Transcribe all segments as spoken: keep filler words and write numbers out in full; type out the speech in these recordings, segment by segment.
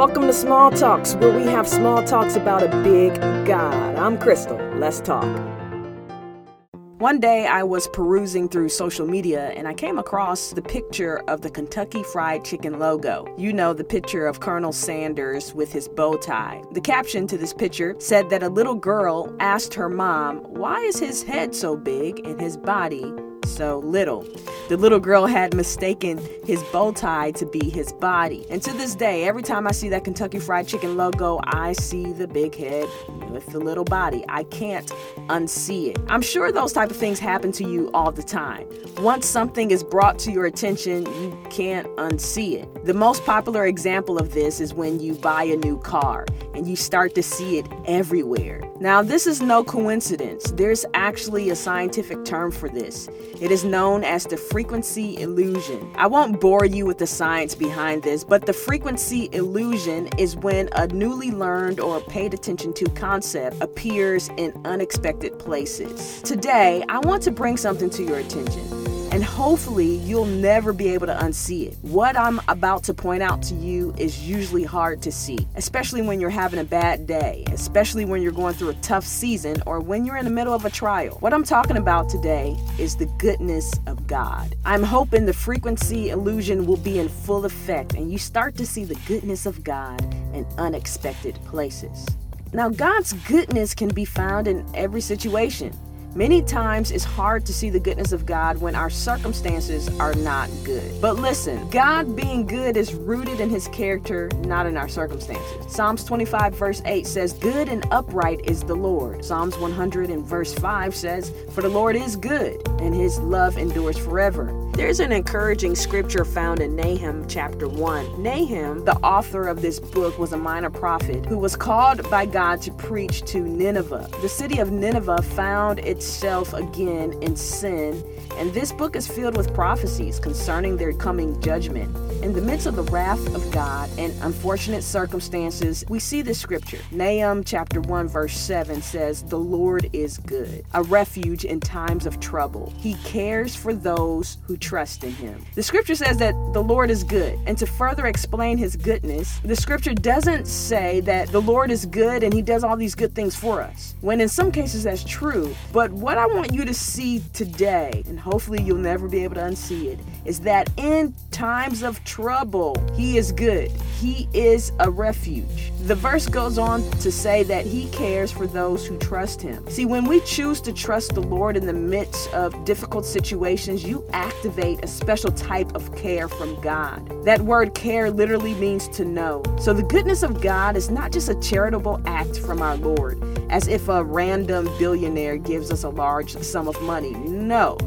Welcome to Small Talks, where we have small talks about a big God. I'm Crystal. Let's talk. One day I was perusing through social media and I came across the picture of the Kentucky Fried Chicken logo. You know, the picture of Colonel Sanders with his bow tie. The caption to this picture said that a little girl asked her mom, "Why is his head so big and his body so little?" The little girl had mistaken his bow tie to be his body. And to this day, every time I see that Kentucky Fried Chicken logo, I see the big head with the little body. I can't unsee it. I'm sure those type of things happen to you all the time. Once something is brought to your attention, you can't unsee it. The most popular example of this is when you buy a new car and you start to see it everywhere. Now, this is no coincidence. There's actually a scientific term for this. It is known as the frequency illusion. I won't bore you with the science behind this, but the frequency illusion is when a newly learned or paid attention to concept appears in unexpected places. Today, I want to bring something to your attention, and hopefully you'll never be able to unsee it. What I'm about to point out to you is usually hard to see, especially when you're having a bad day, especially when you're going through a tough season, or when you're in the middle of a trial. What I'm talking about today is the goodness of God. I'm hoping the frequency illusion will be in full effect and you start to see the goodness of God in unexpected places. Now, God's goodness can be found in every situation. Many times it's hard to see the goodness of God when our circumstances are not good. But listen, God being good is rooted in his character, not in our circumstances. Psalms twenty-five verse eight says, "Good and upright is the Lord." Psalms one hundred and verse five says, "For the Lord is good, and his love endures forever." There's an encouraging scripture found in Nahum chapter one. Nahum, the author of this book, was a minor prophet who was called by God to preach to Nineveh. The city of Nineveh found itself again in sin, and this book is filled with prophecies concerning their coming judgment. In the midst of the wrath of God and unfortunate circumstances, we see this scripture. Nahum chapter one verse seven says, "The Lord is good, a refuge in times of trouble. He cares for those who trust in him." The scripture says that the Lord is good, and to further explain his goodness, the scripture doesn't say that the Lord is good and he does all these good things for us, when in some cases that's true. But what I want you to see today, and hopefully you'll never be able to unsee it, is that in times of trouble, he is good. He is a refuge. The verse goes on to say that he cares for those who trust him. See, when we choose to trust the Lord in the midst of difficult situations, you activate a special type of care from God. That word care literally means to know. So the goodness of God is not just a charitable act from our Lord, as if a random billionaire gives us a large sum of money. No.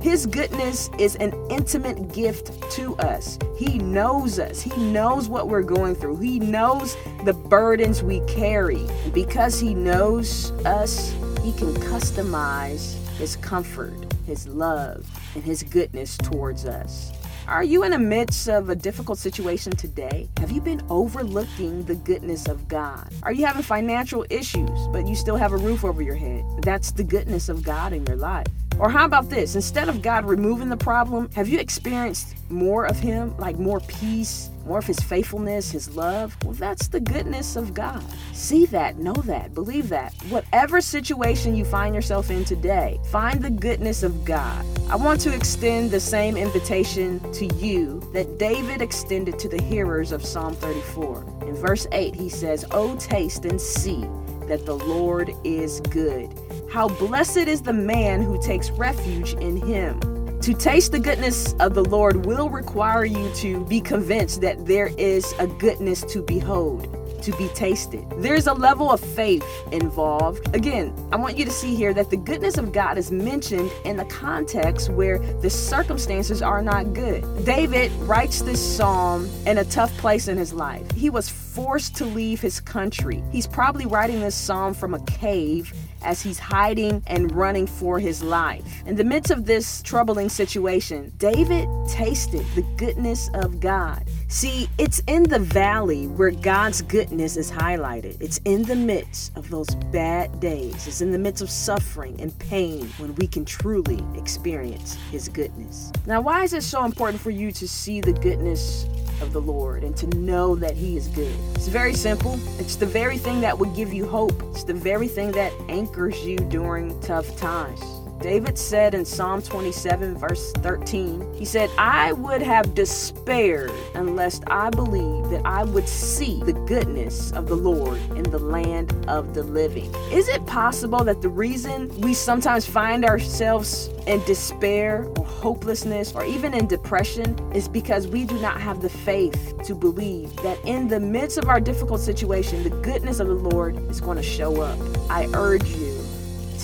His goodness is an intimate gift to us. He knows us. He knows what we're going through. He knows the burdens we carry. And because he knows us, he can customize his comfort, his love, and his goodness towards us. Are you in the midst of a difficult situation today? Have you been overlooking the goodness of God? Are you having financial issues, but you still have a roof over your head? That's the goodness of God in your life. Or how about this? Instead of God removing the problem, have you experienced more of him, like more peace, more of his faithfulness, his love? Well, that's the goodness of God. See that, know that, believe that. Whatever situation you find yourself in today, find the goodness of God. I want to extend the same invitation to you that David extended to the hearers of Psalm thirty-four. In verse eight, he says, "Oh, taste and see that the Lord is good. How blessed is the man who takes refuge in him." To taste the goodness of the Lord will require you to be convinced that there is a goodness to behold, to be tasted. There's a level of faith involved. Again, I want you to see here that the goodness of God is mentioned in the context where the circumstances are not good. David writes this psalm in a tough place in his life. He was forced to leave his country. He's probably writing this psalm from a cave as he's hiding and running for his life. In the midst of this troubling situation, David tasted the goodness of God. See, it's in the valley where God's goodness is highlighted. It's in the midst of those bad days. It's in the midst of suffering and pain when we can truly experience his goodness. Now, why is it so important for you to see the goodness of the Lord and to know that He is good. It's very simple. It's the very thing that would give you hope. It's the very thing that anchors you during tough times. David said in Psalm twenty-seven, verse thirteen, he said, I would have despaired unless I believed that I would see the goodness of the Lord in the land of the living. Is it possible that the reason we sometimes find ourselves in despair or hopelessness or even in depression is because we do not have the faith to believe that in the midst of our difficult situation, the goodness of the Lord is going to show up? I urge you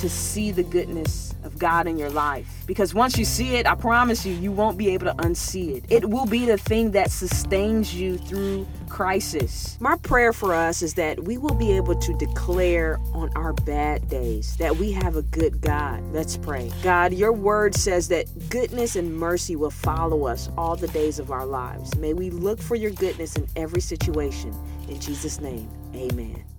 to see the goodness of God in your life. Because once you see it, I promise you, you won't be able to unsee it. It will be the thing that sustains you through crisis. My prayer for us is that we will be able to declare on our bad days that we have a good God. Let's pray. God, your word says that goodness and mercy will follow us all the days of our lives. May we look for your goodness in every situation. In Jesus' name, amen.